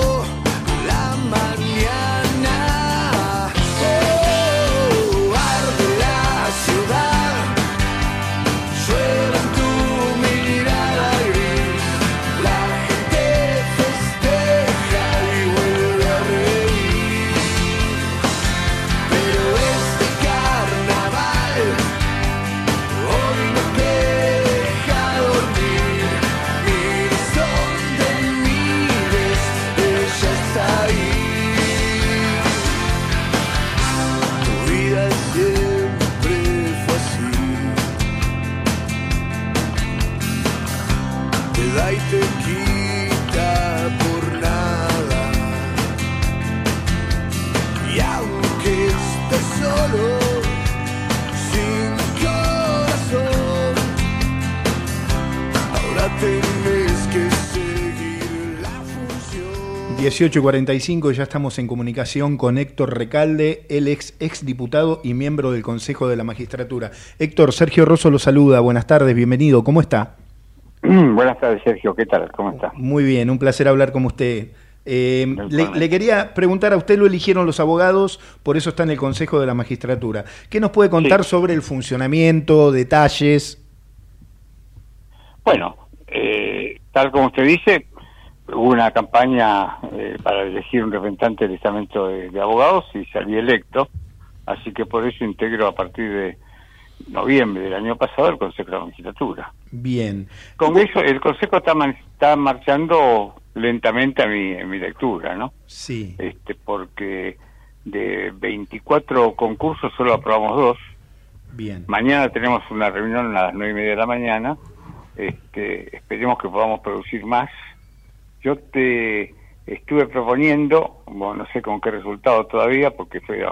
la mañana. Oh, arde la ciudad, llueve en tu mirada gris, la gente festeja y vuelve a reír. Tenés que seguir la función. 18:45, ya estamos en comunicación con Héctor Recalde, el exdiputado y miembro del Consejo de la Magistratura. Héctor, Sergio Rosso lo saluda, buenas tardes, bienvenido, ¿cómo está? Buenas tardes, Sergio, ¿qué tal? ¿Cómo está? Muy bien, un placer hablar con usted. Le quería preguntar, a usted lo eligieron los abogados, por eso está en el Consejo de la Magistratura. ¿Qué nos puede contar sobre el funcionamiento, detalles? Bueno, tal como usted dice, hubo una campaña para elegir un representante del estamento de abogados y salí electo, así que por eso integro a partir de noviembre del año pasado el Consejo de la Magistratura. Bien. Con eso, el Consejo está marchando lentamente en mi lectura, ¿no? Sí. Porque de 24 concursos solo aprobamos 2. Bien. Mañana tenemos una reunión a las 9:30 de la mañana. Esperemos que podamos producir más. Yo te estuve proponiendo, bueno, no sé con qué resultado todavía, porque fue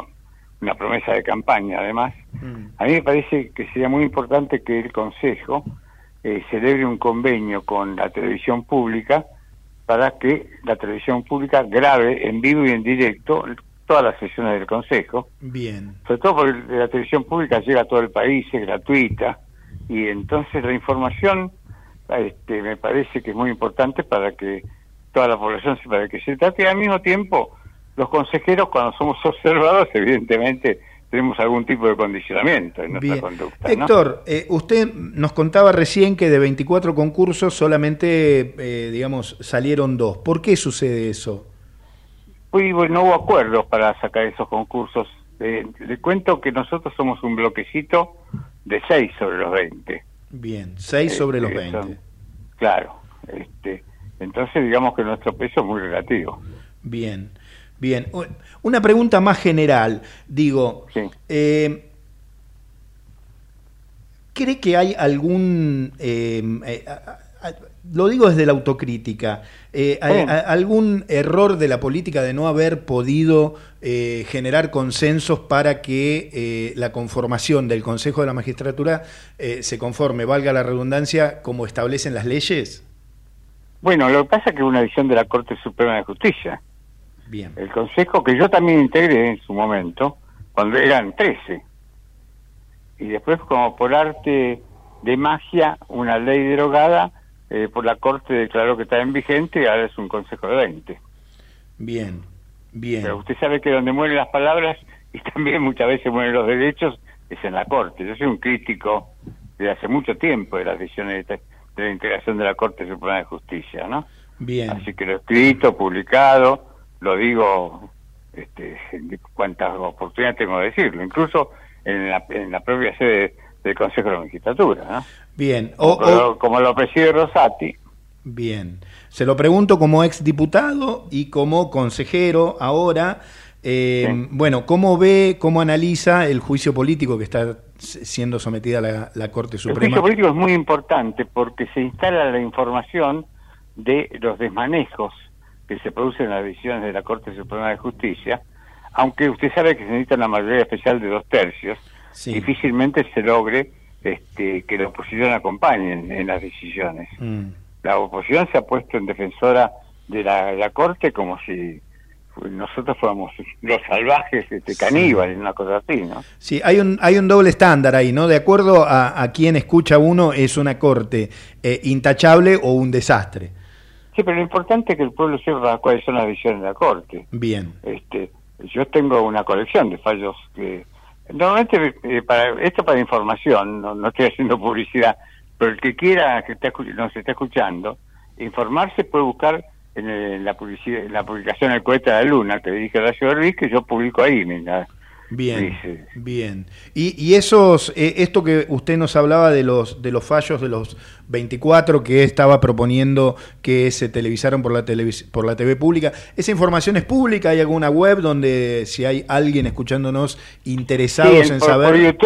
una promesa de campaña además. A mí me parece que sería muy importante que el Consejo celebre un convenio con la televisión pública para que la televisión pública grabe en vivo y en directo todas las sesiones del Consejo. Bien. Sobre todo porque la televisión pública llega a todo el país, es gratuita, y entonces la información me parece que es muy importante para que toda la población sepa de qué se trata, y al mismo tiempo los consejeros, cuando somos observados, evidentemente tenemos algún tipo de condicionamiento en nuestra conducta, ¿no? Héctor, usted nos contaba recién que de 24 concursos solamente salieron 2. ¿Por qué sucede eso? Pues bueno, no hubo acuerdos para sacar esos concursos. Le cuento que nosotros somos un bloquecito de 6 sobre los 20. Bien, 6 sobre los 20. Claro. Entonces digamos que nuestro peso es muy relativo. Bien, bien. Una pregunta más general. Digo, sí. ¿Cree que hay algún lo digo desde la autocrítica, ¿algún error de la política de no haber podido generar consensos para que la conformación del Consejo de la Magistratura se conforme, valga la redundancia, como establecen las leyes? Bueno, lo que pasa es que es una visión de la Corte Suprema de Justicia. Bien. El Consejo, que yo también integré en su momento, cuando eran 13, y después como por arte de magia, una ley derogada, por la Corte declaró que está en vigente y ahora es un Consejo de 20. Bien, bien. Pero usted sabe que donde mueren las palabras y también muchas veces mueren los derechos es en la Corte. Yo soy un crítico desde hace mucho tiempo de las decisiones de la integración de la Corte Suprema de Justicia, ¿no? Bien. Así que lo he escrito, publicado, lo digo cuantas oportunidades tengo de decirlo, incluso en la propia sede del Consejo de la Magistratura, ¿no? Bien. Como lo preside Rosati. Bien. Se lo pregunto como exdiputado y como consejero ahora. Sí. Bueno, ¿cómo ve, cómo analiza el juicio político que está siendo sometida la Corte Suprema? El juicio político es muy importante porque se instala la información de los desmanejos que se producen en las decisiones de la Corte Suprema de Justicia, aunque usted sabe que se necesita la mayoría especial de 2/3, sí. Difícilmente se logre que la oposición acompañe en las decisiones. Mm. La oposición se ha puesto en defensora de la Corte como si nosotros fuéramos los salvajes caníbales, sí. Una cosa así, ¿no? Sí, hay un doble estándar ahí, ¿no? De acuerdo a quien escucha uno, es una Corte intachable o un desastre. Sí, pero lo importante es que el pueblo sepa cuáles son las decisiones de la Corte. Bien. Yo tengo una colección de fallos que... Normalmente, para información, no estoy haciendo publicidad, pero el que quiera que nos está escuchando, informarse puede buscar en la publicación El Cohete de la Luna, que dirige Horacio Berbiz, que yo publico ahí. Mira. Bien, sí. Bien. Y esto que usted nos hablaba de los fallos de los 24 que estaba proponiendo que se televisaron por la TV pública, ¿esa información es pública? ¿Hay alguna web donde, si hay alguien escuchándonos interesados en saber?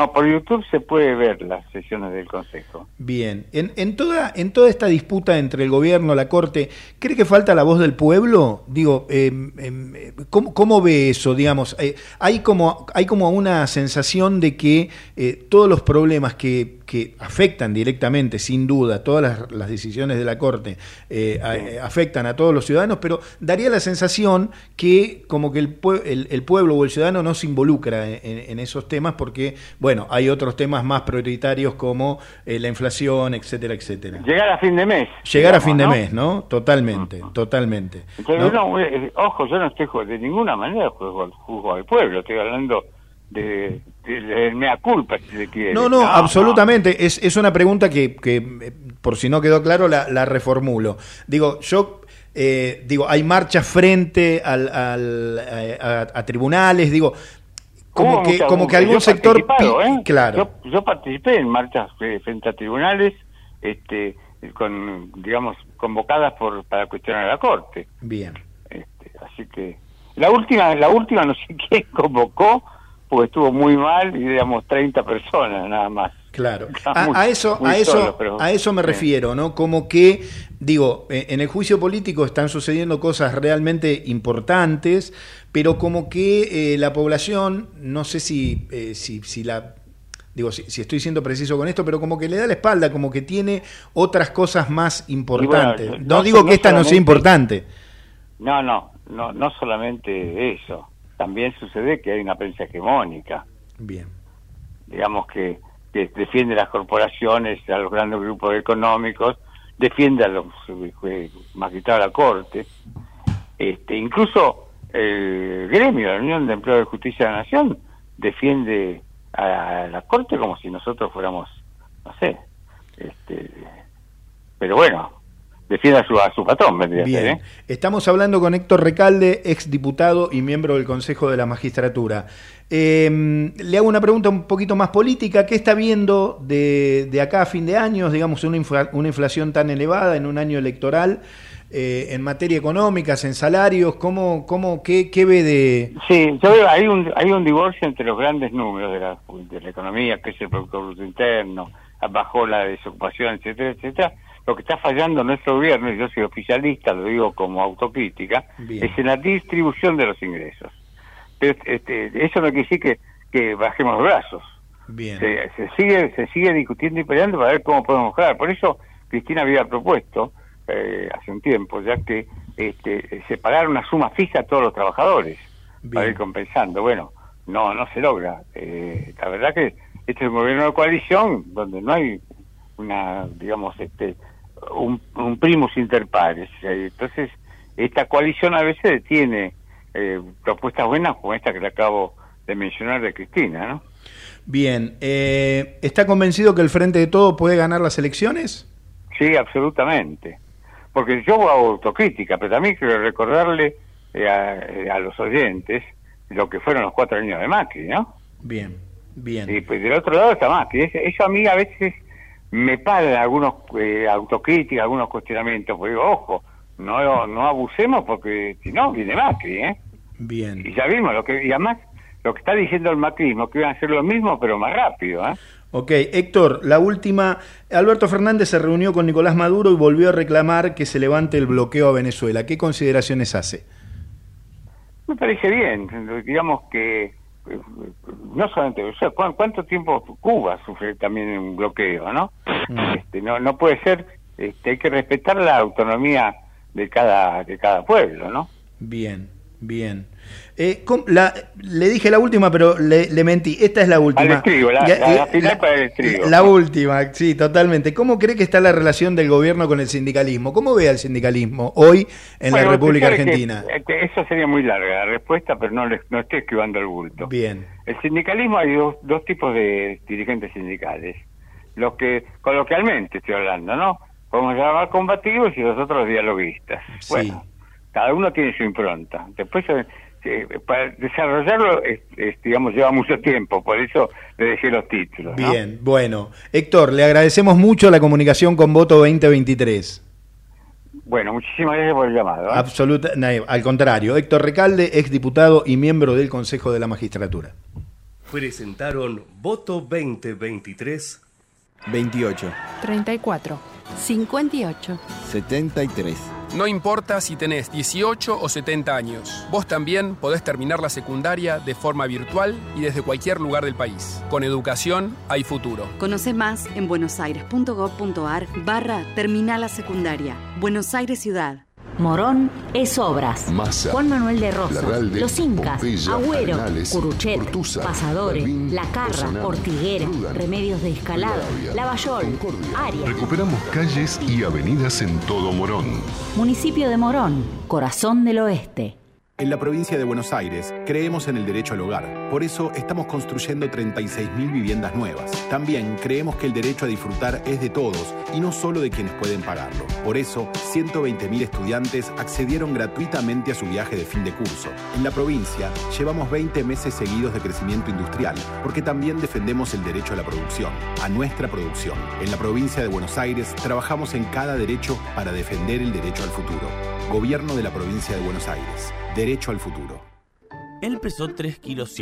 Por YouTube se puede ver las sesiones del Consejo. Bien. En toda esta disputa entre el gobierno, la Corte, ¿cree que falta la voz del pueblo? Digo, ¿cómo ve eso? Digamos, hay como una sensación de que todos los problemas que afectan directamente, sin duda, todas las decisiones de la Corte afectan a todos los ciudadanos, pero daría la sensación que como que el pueblo o el ciudadano no se involucra en esos temas porque, bueno, hay otros temas más prioritarios como la inflación, etcétera, etcétera. Llegar a fin de mes. Llegar a fin de mes, ¿no? Totalmente, totalmente. Entonces, ¿no? Ojo, yo no estoy de ninguna manera juzgo al pueblo, estoy hablando de mea culpa, si se quiere. No, absolutamente. No. Es una pregunta que, por si no quedó claro, la reformulo. Digo, yo... hay marchas frente a tribunales, digo... Como que algún sector... Claro. Yo participé en marchas frente a tribunales, convocadas para cuestionar a la Corte. Bien. Así que... La última no sé quién convocó, porque estuvo muy mal, y digamos 30 personas nada más. Claro, a eso me refiero, ¿no? Como que, digo, en el juicio político están sucediendo cosas realmente importantes, pero como que la población, no sé si la... Digo, si estoy siendo preciso con esto, pero como que le da la espalda, como que tiene otras cosas más importantes. Bueno, no digo que esta no sea importante. No solamente eso. También sucede que hay una prensa hegemónica. Bien. Digamos que defiende las corporaciones, a los grandes grupos económicos, defiende a los magistrados de la Corte, incluso el gremio, la Unión de Empleo de Justicia de la Nación, defiende a la Corte como si nosotros fuéramos, no sé, pero bueno, defiende a su patrón. Bien, estamos hablando con Héctor Recalde, exdiputado y miembro del Consejo de la Magistratura. Le hago una pregunta un poquito más política. ¿Qué está viendo de acá a fin de año, digamos, una inflación tan elevada en un año electoral, en materia económica, en salarios? ¿Qué ve de...? Sí, yo veo, hay un divorcio entre los grandes números de la economía, que es el Producto Bruto Interno, bajó la desocupación, etcétera, etcétera. lo que está fallando en nuestro gobierno, y yo soy oficialista, lo digo como autocrítica, bien, es en la distribución de los ingresos. Pero eso no quiere decir que bajemos los brazos. Bien. Se sigue discutiendo y peleando para ver cómo podemos mejorar. Por eso Cristina había propuesto hace un tiempo ya que se pagara una suma fija a todos los trabajadores, bien, para ir compensando. Bueno, no se logra. La verdad que este es un gobierno de coalición donde no hay una, digamos, un primus inter pares. Entonces, esta coalición a veces detiene propuestas buenas como esta que le acabo de mencionar de Cristina, ¿no? Bien. ¿Está convencido que el Frente de Todos puede ganar las elecciones? Sí, absolutamente. Porque yo hago autocrítica, pero también quiero recordarle a los oyentes lo que fueron los 4 años de Macri, ¿no? Bien, bien. Y pues del otro lado está Macri. Eso a mí a veces me pagan algunos autocríticas, algunos cuestionamientos, porque digo, ojo, no abusemos porque si no viene Macri, ¿eh? Bien. Y ya vimos lo que, y además lo que está diciendo el macrismo, que iban a hacer lo mismo pero más rápido, ¿eh? Ok, Héctor, la última. Alberto Fernández se reunió con Nicolás Maduro y volvió a reclamar que se levante el bloqueo a Venezuela. ¿Qué consideraciones hace? Me parece bien, digamos que no solamente, o sea, ¿cuánto tiempo Cuba sufre también un bloqueo, no? No puede ser, hay que respetar la autonomía de cada pueblo, ¿no? Bien, bien. Le dije la última, pero le mentí. Esta es la última. Al estribo, la final para el estribo. La última, sí, totalmente. ¿Cómo cree que está la relación del gobierno con el sindicalismo? ¿Cómo ve al sindicalismo hoy en la República Argentina? Esa sería muy larga la respuesta, pero no estoy esquivando el bulto. Bien. El sindicalismo, hay dos tipos de dirigentes sindicales. Los que, coloquialmente estoy hablando, ¿no? Podemos llamar combativos y los otros dialoguistas. Sí. Bueno, cada uno tiene su impronta. Después, para desarrollarlo, digamos, lleva mucho tiempo, por eso le dejé los títulos, ¿no? Bien, bueno. Héctor, le agradecemos mucho la comunicación con Voto 2023. Bueno, muchísimas gracias por el llamado, ¿eh? Absolutamente, no, al contrario. Héctor Recalde, exdiputado y miembro del Consejo de la Magistratura. Presentaron Voto 2023. 28. 34. 58. 73. No importa si tenés 18 o 70 años, vos también podés terminar la secundaria de forma virtual y desde cualquier lugar del país. Con educación hay futuro. Conoce más en buenosaires.gov.ar/terminal la secundaria. Buenos Aires Ciudad. Morón es Obras, Massa, Juan Manuel de Rosas, Larralde, Los Incas, Pompeya, Agüero, Canales, Curuchet, Ortuza, Pasadores, Lavín, La Carra, Personal, Ortiguera, Rudan, Remedios de Escalada, Lavallol, Arias. Recuperamos calles y avenidas en todo Morón. Municipio de Morón, corazón del oeste. En la provincia de Buenos Aires creemos en el derecho al hogar. Por eso estamos construyendo 36.000 viviendas nuevas. También creemos que el derecho a disfrutar es de todos y no solo de quienes pueden pagarlo. Por eso, 120.000 estudiantes accedieron gratuitamente a su viaje de fin de curso. En la provincia llevamos 20 meses seguidos de crecimiento industrial, porque también defendemos el derecho a la producción, a nuestra producción. En la provincia de Buenos Aires trabajamos en cada derecho para defender el derecho al futuro. Gobierno de la provincia de Buenos Aires. Derecho al futuro. Él pesó 3,1 kilos.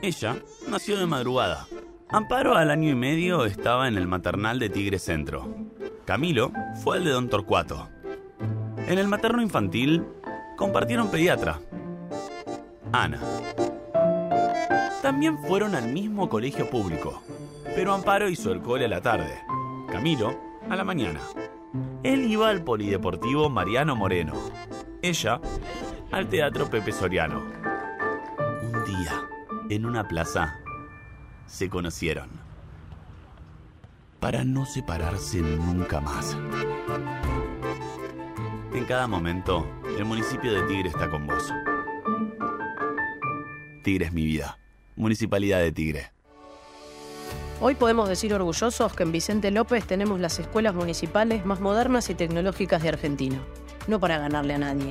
Ella nació de madrugada. Amparo al año y medio estaba en el maternal de Tigre Centro. Camilo fue al de Don Torcuato. En el materno infantil compartieron pediatra. Ana. También fueron al mismo colegio público, pero Amparo hizo el cole a la tarde, Camilo a la mañana. Él iba al polideportivo Mariano Moreno. Ella al Teatro Pepe Soriano. Un día, en una plaza, se conocieron. Para no separarse nunca más. En cada momento, el municipio de Tigre está con vos. Tigre es mi vida. Municipalidad de Tigre. Hoy podemos decir orgullosos que en Vicente López tenemos las escuelas municipales más modernas y tecnológicas de Argentina. No para ganarle a nadie,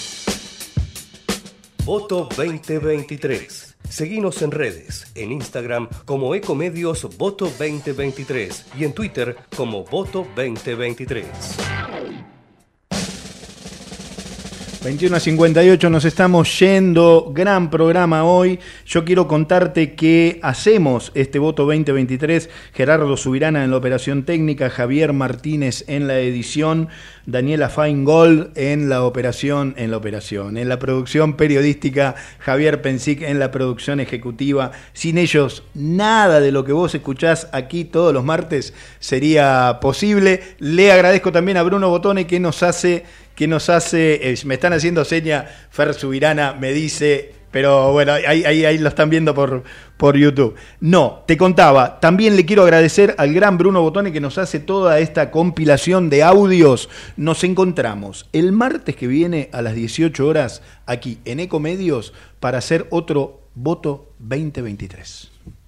Voto 2023. Seguinos en redes, en Instagram como Ecomedios Voto 2023 y en Twitter como Voto 2023. 21:58 nos estamos yendo, gran programa hoy. Yo quiero contarte que hacemos este Voto 2023, Gerardo Subirana en la operación técnica, Javier Martínez en la edición, Daniela Feingold en la producción periodística, Javier Pensic en la producción ejecutiva. Sin ellos, nada de lo que vos escuchás aquí todos los martes sería posible. Le agradezco también a Bruno Botone que nos hace, me están haciendo seña, Fer Subirana me dice, pero bueno, ahí lo están viendo por YouTube. No, te contaba, también le quiero agradecer al gran Bruno Botone que nos hace toda esta compilación de audios. Nos encontramos el martes que viene a las 18 horas aquí en Ecomedios para hacer otro Voto 2023.